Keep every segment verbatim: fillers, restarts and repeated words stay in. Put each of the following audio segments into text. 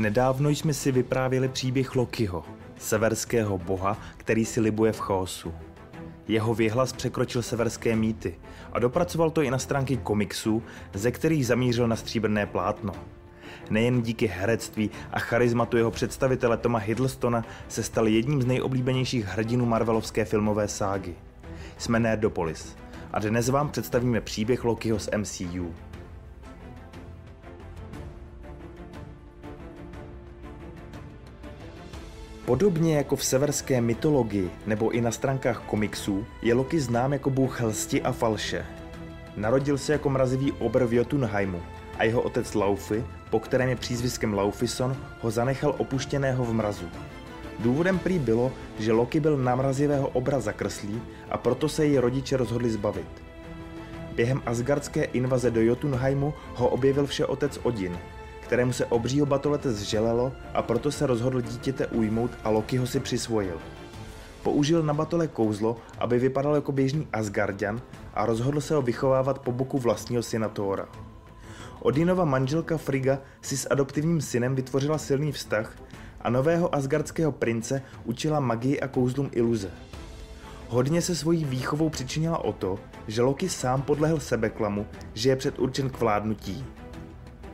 Nedávno jsme si vyprávěli příběh Lokiho, severského boha, který si libuje v chaosu. Jeho věhlas překročil severské mýty a dopracoval to i na stránky komiksů, ze kterých zamířil na stříbrné plátno. Nejen díky herectví a charizmatu jeho představitele Toma Hiddlestona se stal jedním z nejoblíbenějších hrdinů marvelovské filmové ságy. Jsme Nerdopolis a dnes vám představíme příběh Lokiho z M C U. Podobně jako v severské mytologii nebo i na stránkách komiksů je Loki znám jako bůh lsti a falše. Narodil se jako mrazivý obr v Jotunheimu a jeho otec Laufey, po kterém je přízviskem Laufeyson, ho zanechal opuštěného v mrazu. Důvodem prý bylo, že Loki byl na mrazivého obra zakrslý a proto se jej rodiče rozhodli zbavit. Během asgardské invaze do Jotunheimu ho objevil všeotec Odin, kterému se obřího batolete zželelo a proto se rozhodl dítěte ujmout a Loki ho si přisvojil. Použil na batole kouzlo, aby vypadal jako běžný Asgardian a rozhodl se ho vychovávat po boku vlastního syna Thora. Odinova manželka Frigga si s adoptivním synem vytvořila silný vztah a nového asgardského prince učila magii a kouzlům iluze. Hodně se svojí výchovou přičinila o to, že Loki sám podlehl sebeklamu, že je předurčen k vládnutí.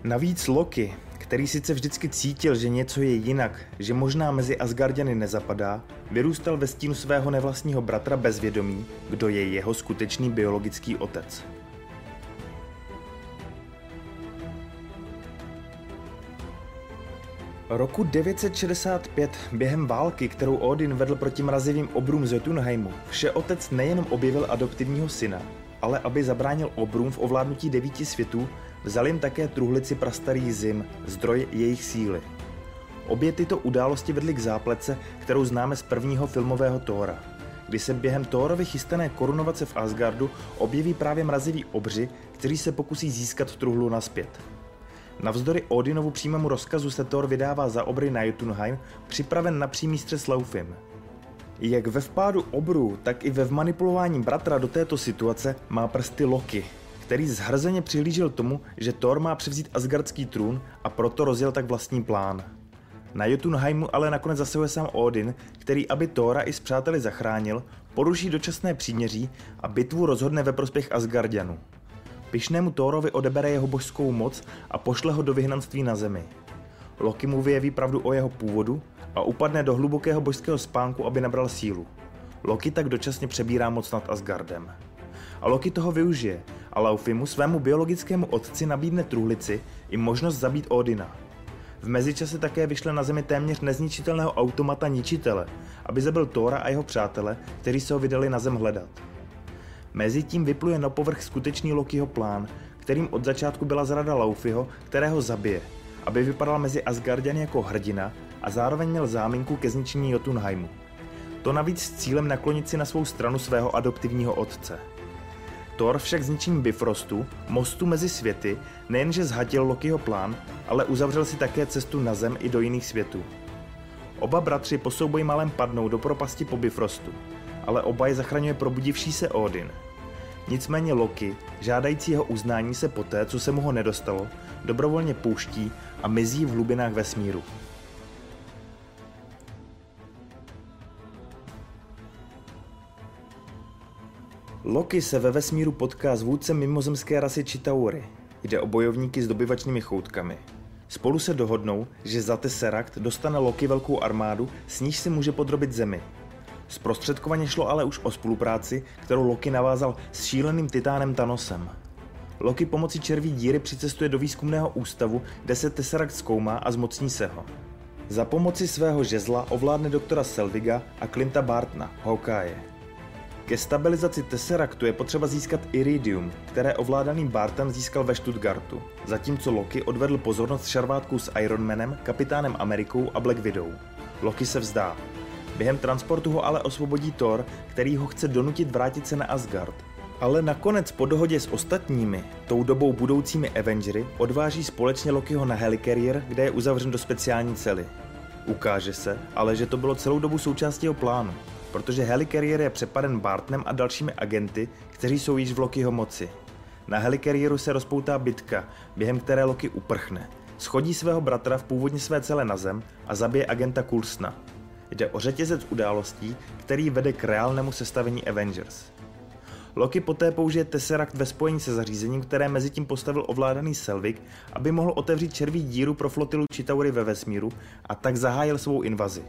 Navíc Loki, který sice vždycky cítil, že něco je jinak, že možná mezi Asgardiany nezapadá, vyrůstal ve stínu svého nevlastního bratra bez vědomí, kdo je jeho skutečný biologický otec. Roku devět set šedesát pět během války, kterou Odin vedl proti mrazivým obrům z Jotunheimu, všeotec nejenom objevil adoptivního syna, ale aby zabránil obrům v ovládnutí devíti světů, vzal jim také truhlici prastarých zim, zdroj jejich síly. Obě tyto události vedly k zápletce, kterou známe z prvního filmového Thora, kdy se během Thorovy chystané korunovace v Asgardu objeví právě mraziví obři, kteří se pokusí získat truhlu nazpět. Navzdory Odinovu přímému rozkazu se Thor vydává za obry na Jotunheim, připraven na přímý střet s Laufeym. Jak ve vpádu obrů, tak i ve vmanipulování bratra do této situace má prsty Loki, který zhrzeně přihlížel tomu, že Thor má převzít asgardský trůn a proto rozjel tak vlastní plán. Na Jotunheimu ale nakonec zasahuje sám Odin, který, aby Thora i s přáteli zachránil, poruší dočasné příměří a bitvu rozhodne ve prospěch Asgardianů. Pyšnému Thorovi odebere jeho božskou moc a pošle ho do vyhnanství na zemi. Loki mu vyjeví pravdu o jeho původu a upadne do hlubokého božského spánku, aby nabral sílu. Loki tak dočasně přebírá moc nad Asgardem. A Loki toho využije a Laufey mu svému biologickému otci nabídne truhlici i možnost zabít Odina. V mezičase také vyšle na zemi téměř nezničitelného automata ničitele, aby zabil Thora a jeho přátele, kteří se ho vydali na zem hledat. Mezitím vypluje na povrch skutečný Lokiho plán, kterým od začátku byla zrada Laufeyho, kterého zabije, aby vypadal mezi Asgardiany jako hrdina a zároveň měl záminku ke zničení Jotunheimu. To navíc s cílem naklonit si na svou stranu svého adoptivního otce. Thor však zničením Bifrostu, mostu mezi světy, nejenže zhatil Lokiho plán, ale uzavřel si také cestu na zem i do jiných světů. Oba bratři po souboji malém padnou do propasti po Bifrostu, ale oba je zachraňuje probudivší se Odin. Nicméně Loki, žádající jeho uznání, se poté, co se mu ho nedostalo, dobrovolně pouští a mizí v hlubinách vesmíru. Loki se ve vesmíru potká s vůdcem mimozemské rasy Chitauri. Jde o bojovníky s dobyvačnými choutkami. Spolu se dohodnou, že za Tesseract dostane Loki velkou armádu, s níž si může podrobit zemi. Zprostředkovaně šlo ale už o spolupráci, kterou Loki navázal s šíleným titánem Thanosem. Loki pomocí červí díry přicestuje do výzkumného ústavu, kde se Tesseract zkoumá a zmocní se ho. Za pomoci svého žezla ovládne doktora Selviga a Clinta Bartona, Hawkeye. Ke stabilizaci Tesseractu je potřeba získat Iridium, které ovládaný Bartem získal ve Stuttgartu, zatímco Loki odvedl pozornost šarvátku s Ironmanem, Kapitánem Amerikou a Black Widow. Loki se vzdá. Během transportu ho ale osvobodí Thor, který ho chce donutit vrátit se na Asgard. Ale nakonec po dohodě s ostatními, tou dobou budoucími Avengery, odváží společně Lokiho na Helicarrier, kde je uzavřen do speciální cely. Ukáže se, ale že to bylo celou dobu součástí jeho plánu, protože Helicarrier je přepaden Bartnem a dalšími agenty, kteří jsou již v Lokiho moci. Na Helicarrieru se rozpoutá bitka, během které Loki uprchne. shodí svého bratra v původně své cele na zem a zabije agenta Coulsona. Jde o řetězec událostí, který vede k reálnému sestavení Avengers. Loki poté použije Tesseract ve spojení se zařízením, které mezitím postavil ovládaný Selvig, aby mohl otevřít červí díru pro flotilu Chitaury ve vesmíru a tak zahájil svou invazi.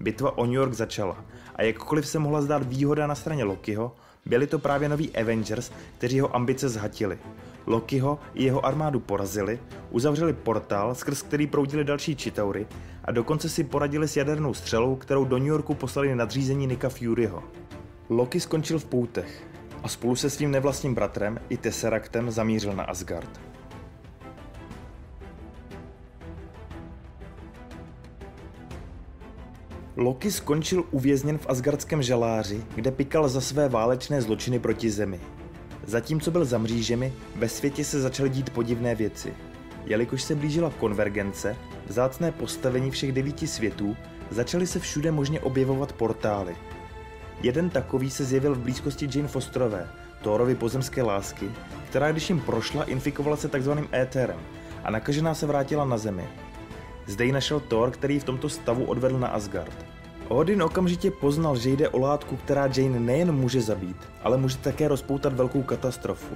Bitva o New York začala a jakkoliv se mohla zdát výhoda na straně Lokiho, byli to právě noví Avengers, kteří jeho ambice zhatili. Lokiho i jeho armádu porazili, uzavřeli portál, skrz který proudili další Chitaury a dokonce si poradili s jadernou střelou, kterou do New Yorku poslali nadřízení Nicka Furyho. Loki skončil v poutech a spolu se svým nevlastním bratrem i Tesseractem zamířil na Asgard. Loki skončil uvězněn v asgardském žaláři, kde pikal za své válečné zločiny proti zemi. Zatímco byl za mřížemi, ve světě se začaly dít podivné věci. Jelikož se blížila konvergence, vzácné postavení všech devíti světů, začaly se všude možně objevovat portály. Jeden takový se zjevil v blízkosti Jane Fosterové, Thorovi pozemské lásky, která když jim prošla, infikovala se takzvaným éterem a nakažená se vrátila na zemi. Zde ji našel Thor, který v tomto stavu odvedl na Asgard. Odin okamžitě poznal, že jde o látku, která Jane nejen může zabít, ale může také rozpoutat velkou katastrofu.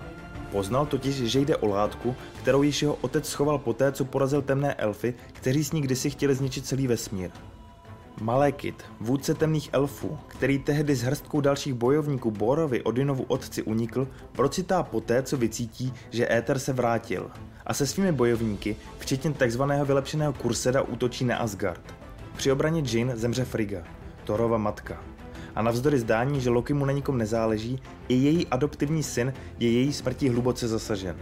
Poznal totiž, že jde o látku, kterou již jeho otec schoval poté, co porazil temné elfy, kteří s ní kdysi chtěli zničit celý vesmír. Malekith, vůdce temných elfů, který tehdy s hrstkou dalších bojovníků Bórovi Odinovu otci unikl, procitá poté, co vycítí, že éter se vrátil a se svými bojovníky, včetně takzvaného vylepšeného Kurseda, útočí na Asgard. Při obraně Jin zemře Frigga, Thorova matka. A navzdory zdání, že Loki mu na nikom nezáleží, i její adoptivní syn je její smrtí hluboce zasažen.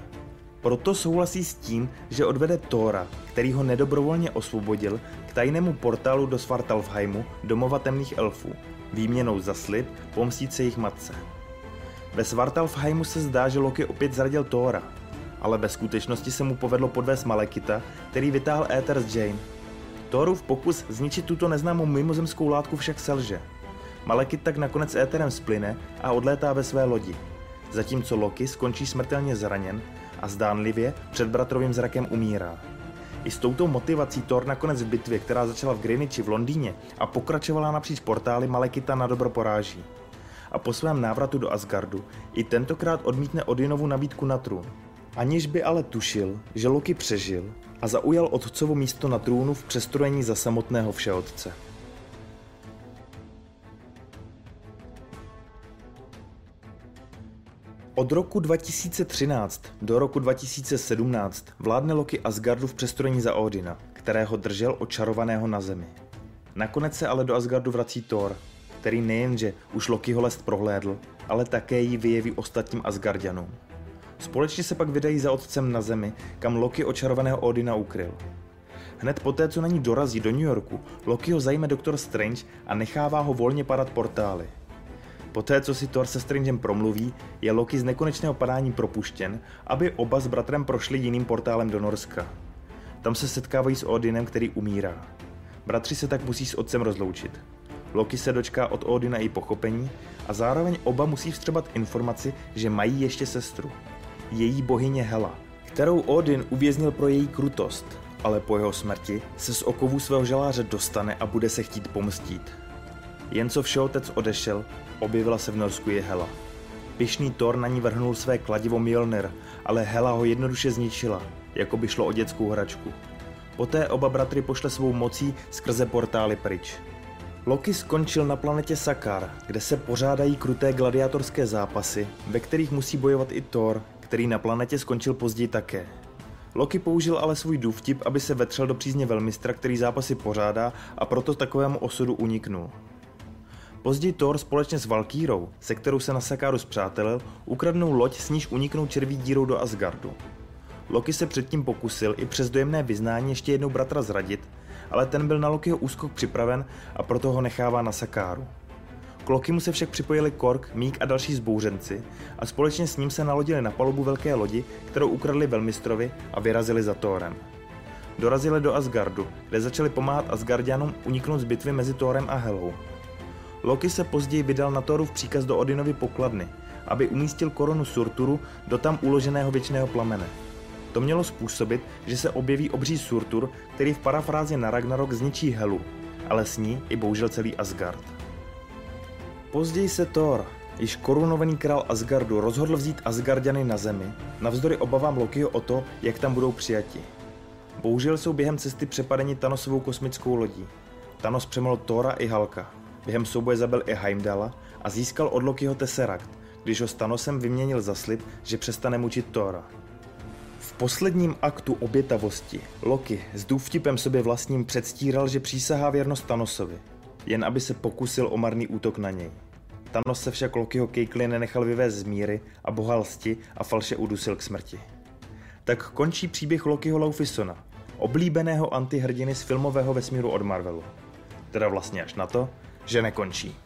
Proto souhlasí s tím, že odvede Thora, který ho nedobrovolně osvobodil, k tajnému portálu do Svartalfheimu, domova temných elfů, výměnou za slib pomstít se jejich matce. Ve Svartalfheimu se zdá, že Loki opět zradil Thora, ale ve skutečnosti se mu povedlo podvést Malekitha, který vytáhl éter z Jane. Thorův pokus zničit tuto neznámou mimozemskou látku však selže. Malekith tak nakonec éterem splyne a odlétá ve své lodi, zatímco Loki skončí smrtelně zraněn a zdánlivě před bratrovým zrakem umírá. I s touto motivací Thor nakonec v bitvě, která začala v Greenwichi v Londýně a pokračovala napříč portály, Malekitha nadobro poráží. A po svém návratu do Asgardu i tentokrát odmítne Odinovu nabídku na trůn. Aniž by ale tušil, že Loki přežil a zaujal otcovo místo na trůnu v přestrojení za samotného všeotce. Od roku dva tisíce třináct do roku dva tisíce sedmnáct vládne Loki Asgardu v přestrojení za Odina, kterého držel očarovaného na zemi. Nakonec se ale do Asgardu vrací Thor, který nejenže už Lokiho lest prohlédl, ale také ji vyjeví ostatním Asgardianům. Společně se pak vydají za otcem na zemi, kam Loki očarovaného Odina ukryl. Hned poté, co na ní dorazí do New Yorku, Loki ho zajme doktor Strange a nechává ho volně padat portály. Poté, co si Thor se Strangem promluví, je Loki z nekonečného padání propuštěn, aby oba s bratrem prošli jiným portálem do Norska. Tam se setkávají s Odinem, který umírá. Bratři se tak musí s otcem rozloučit. Loki se dočká od Odina i pochopení a zároveň oba musí vstřebat informaci, že mají ještě sestru. Její bohyně Hela, kterou Odin uvěznil pro její krutost, ale po jeho smrti se z okovů svého žaláře dostane a bude se chtít pomstít. Jen co všeotec odešel, objevila se v Norsku i Hela. Pyšný Thor na ní vrhnul své kladivo Mjolnir, ale Hela ho jednoduše zničila, jako by šlo o dětskou hračku. Poté oba bratry pošle svou mocí skrze portály pryč. Loki skončil na planetě Sakaar, kde se pořádají kruté gladiátorské zápasy, ve kterých musí bojovat i Thor, který na planetě skončil později také. Loki použil ale svůj důvtip, aby se vetřel do přízně velmistra, který zápasy pořádá, a proto takovému osudu uniknul. Později Thor společně s Valkýrou, se kterou se na Sakaaru spřátelil, ukradnou loď, s níž uniknou červí dírou do Asgardu. Loki se předtím pokusil i přes dojemné vyznání ještě jednou bratra zradit, ale ten byl na Lokiho úskok připraven a proto ho nechává na Sakaaru. K Lokimu se však připojili Korg, Mík a další zbouřenci a společně s ním se nalodili na palubu velké lodi, kterou ukradli velmistrovi, a vyrazili za Thorem. Dorazili do Asgardu, kde začali pomáhat Asgardianům uniknout z bitvy mezi Thorem a Helou. Loki se později vydal na Thorův příkaz do Odinovy pokladny, aby umístil korunu Surturu do tam uloženého věčného plamene. To mělo způsobit, že se objeví obří Surtur, který v parafrázi na Ragnarok zničí Helu, ale s ní i bohužel celý Asgard. Později se Thor, již korunovaný král Asgardu, rozhodl vzít Asgardiany na zemi, navzdory obavám Lokiho o to, jak tam budou přijati. Bohužel jsou během cesty přepadeni Thanosovou kosmickou lodí. Thanos přemohl Thora i Halka, během souboje zabil i Heimdala a získal od Lokiho Tesseract, když ho s Thanosem vyměnil za slib, že přestane mučit Thora. V posledním aktu obětavosti Loki s důvtipem sobě vlastním předstíral, že přísahá věrnost Thanosovi, jen aby se pokusil o marný útok na něj. Thanos se však Lokiho kejkly nenechal vyvést z míry a boha lsti a falše udusil k smrti. Tak končí příběh Lokiho Laufisona, oblíbeného antihrdiny z filmového vesmíru od Marvelu. Teda vlastně až na to, že nekončí.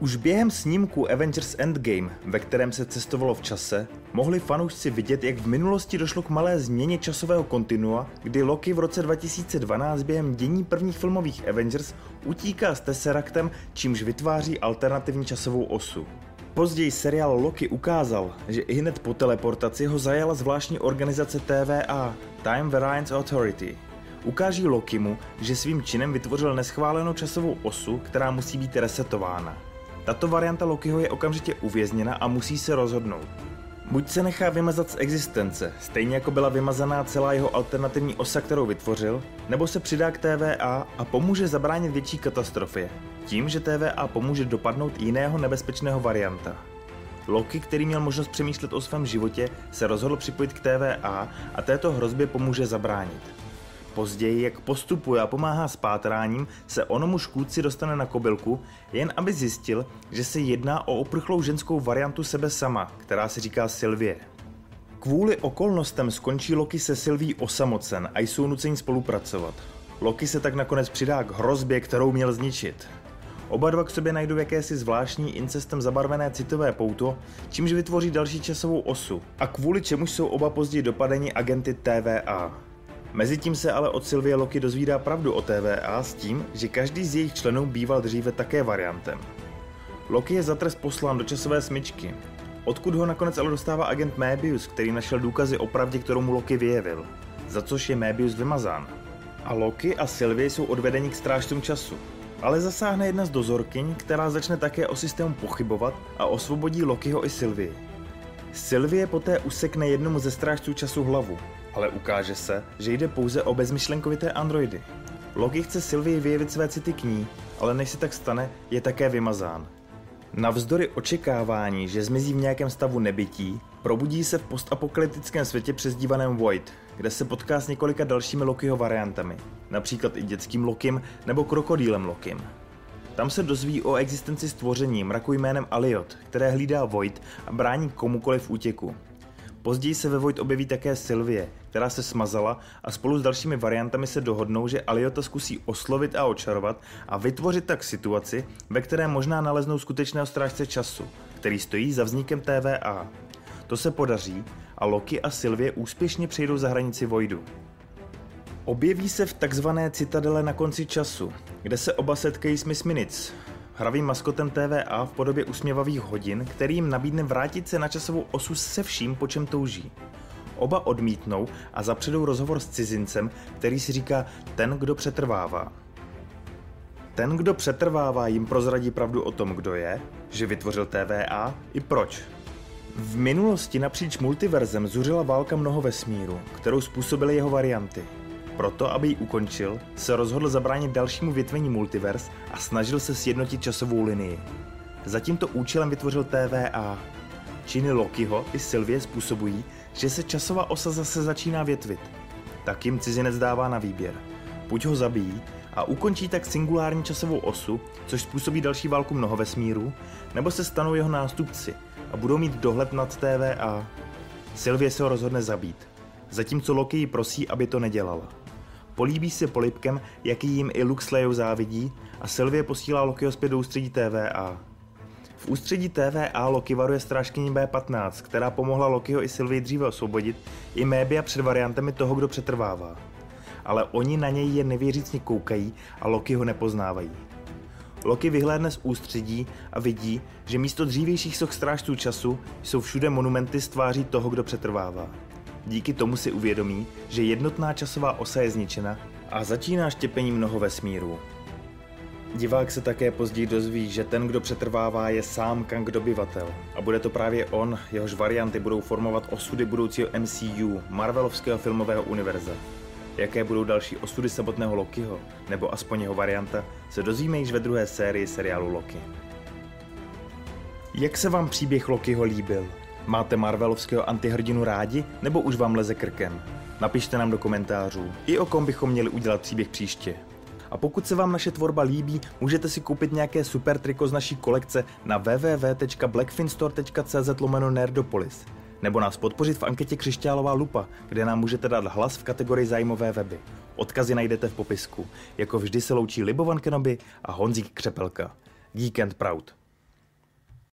Už během snímku Avengers Endgame, ve kterém se cestovalo v čase, mohli fanoušci vidět, jak v minulosti došlo k malé změně časového kontinua, kdy Loki v roce dva tisíce dvanáct během dění prvních filmových Avengers utíká s Tesseractem, čímž vytváří alternativní časovou osu. Později seriál Loki ukázal, že i hned po teleportaci ho zajala zvláštní organizace T V A, Time Variance Authority. Ukáží Lokimu, že svým činem vytvořil neschválenou časovou osu, která musí být resetována. Tato varianta Lokiho je okamžitě uvězněna a musí se rozhodnout. Buď se nechá vymazat z existence, stejně jako byla vymazaná celá jeho alternativní osa, kterou vytvořil, nebo se přidá k T V A a pomůže zabránit větší katastrofě, tím, že T V A pomůže dopadnout jiného nebezpečného varianta. Loki, který měl možnost přemýšlet o svém životě, se rozhodl připojit k T V A a této hrozbě pomůže zabránit. Později, jak postupuje a pomáhá s pátráním, se onomu škůdci dostane na kobylku, jen aby zjistil, že se jedná o oprchlou ženskou variantu sebe sama, která se říká Sylvie. Kvůli okolnostem skončí Loki se Sylvií osamocen a jsou nuceni spolupracovat. Loki se tak nakonec přidá k hrozbě, kterou měl zničit. Oba dva k sobě najdou jakési zvláštní incestem zabarvené citové pouto, čímž vytvoří další časovou osu a kvůli čemuž jsou oba později dopadeni agenty T V A. Mezitím se ale od Sylvie Loki dozvídá pravdu o T V A s tím, že každý z jejich členů býval dříve také variantem. Loki je za trest poslán do časové smyčky, odkud ho nakonec ale dostává agent Möbius, který našel důkazy o pravdě, kterou mu Loki vyjevil, za což je Möbius vymazán. A Loki a Sylvie jsou odvedeni k strážcům času, ale zasáhne jedna z dozorkyň, která začne také o systému pochybovat a osvobodí Lokiho i Sylvie. Sylvie poté usekne jednomu ze strážců času hlavu, ale ukáže se, že jde pouze o bezmyšlenkovité androidy. Loki chce Sylvii vyjevit své city k ní, ale než se tak stane, je také vymazán. Navzdory očekávání, že zmizí v nějakém stavu nebytí, probudí se v postapokalyptickém světě přezdívaném Void, kde se potká s několika dalšími Lokiho variantami, například i dětským Lokim nebo krokodýlem Lokim. Tam se dozví o existenci stvoření mraku jménem Aliot, které hlídá Void a brání komukoliv útěku. Později se ve Void objeví také Sylvie, která se smazala a spolu s dalšími variantami se dohodnou, že Aliota zkusí oslovit a očarovat a vytvořit tak situaci, ve které možná naleznou skutečného strážce času, který stojí za vznikem T V A. To se podaří a Loki a Sylvie úspěšně přejdou za hranici Voidu. Objeví se v takzvané citadele na konci času, kde se oba setkají s Miss Minutes, hravým maskotem T V A v podobě usměvavých hodin, který jim nabídne vrátit se na časovou osu se vším, po čem touží. Oba odmítnou a zapředou rozhovor s cizincem, který si říká ten, kdo přetrvává. Ten, kdo přetrvává, jim prozradí pravdu o tom, kdo je, že vytvořil T V A i proč. V minulosti napříč multiverzem zuřila válka mnoho vesmíru, kterou způsobily jeho varianty. Proto, aby ji ukončil, se rozhodl zabránit dalšímu větvení multivers a snažil se sjednotit časovou linii. Za tímto účelem vytvořil T V A. Činy Lokiho i Sylvie způsobují, že se časová osa zase začíná větvit. Tak jim cizinec dává na výběr. Buď ho zabijí a ukončí tak singulární časovou osu, což způsobí další válku mnoho vesmírů, nebo se stanou jeho nástupci a budou mít dohled nad T V A. Sylvie se ho rozhodne zabít, zatímco Loki ji prosí, aby to nedělala. Políbí se polibkem, jaký jim i Luke Slayu závidí, a Sylvie posílá Lokiho zpět do ústředí T V A. V ústředí T V A Loki varuje strážkyni B patnáct, která pomohla Lokiho i Sylvii dříve osvobodit, i Möbia před variantami toho, kdo přetrvává. Ale oni na něj jen nevěřícně koukají a Loki ho nepoznávají. Loki vyhlédne z ústředí a vidí, že místo dřívějších soch strážců času jsou všude monumenty s tváří toho, kdo přetrvává. Díky tomu si uvědomí, že jednotná časová osa je zničena a začíná štěpení mnoho vesmíru. Divák se také později dozví, že ten, kdo přetrvává, je sám Kang dobyvatel. A bude to právě on, jehož varianty budou formovat osudy budoucího M C U, Marvelovského filmového univerza. Jaké budou další osudy samotného Lokiho, nebo aspoň jeho varianta, se dozvíme již ve druhé sérii seriálu Loki. Jak se vám příběh Lokiho líbil? Máte Marvelovského antihrdinu rádi, nebo už vám leze krkem? Napište nám do komentářů, i o kom bychom měli udělat příběh příště. A pokud se vám naše tvorba líbí, můžete si koupit nějaké super triko z naší kolekce na w w w tečka blackfinstore tečka cz lomeno nerdopolis nebo nás podpořit v anketě Křišťálová lupa, kde nám můžete dát hlas v kategorii zájmové weby. Odkazy najdete v popisku. Jako vždy se loučí Libovan Kenobi a Honzík Křepelka. Geek and Proud.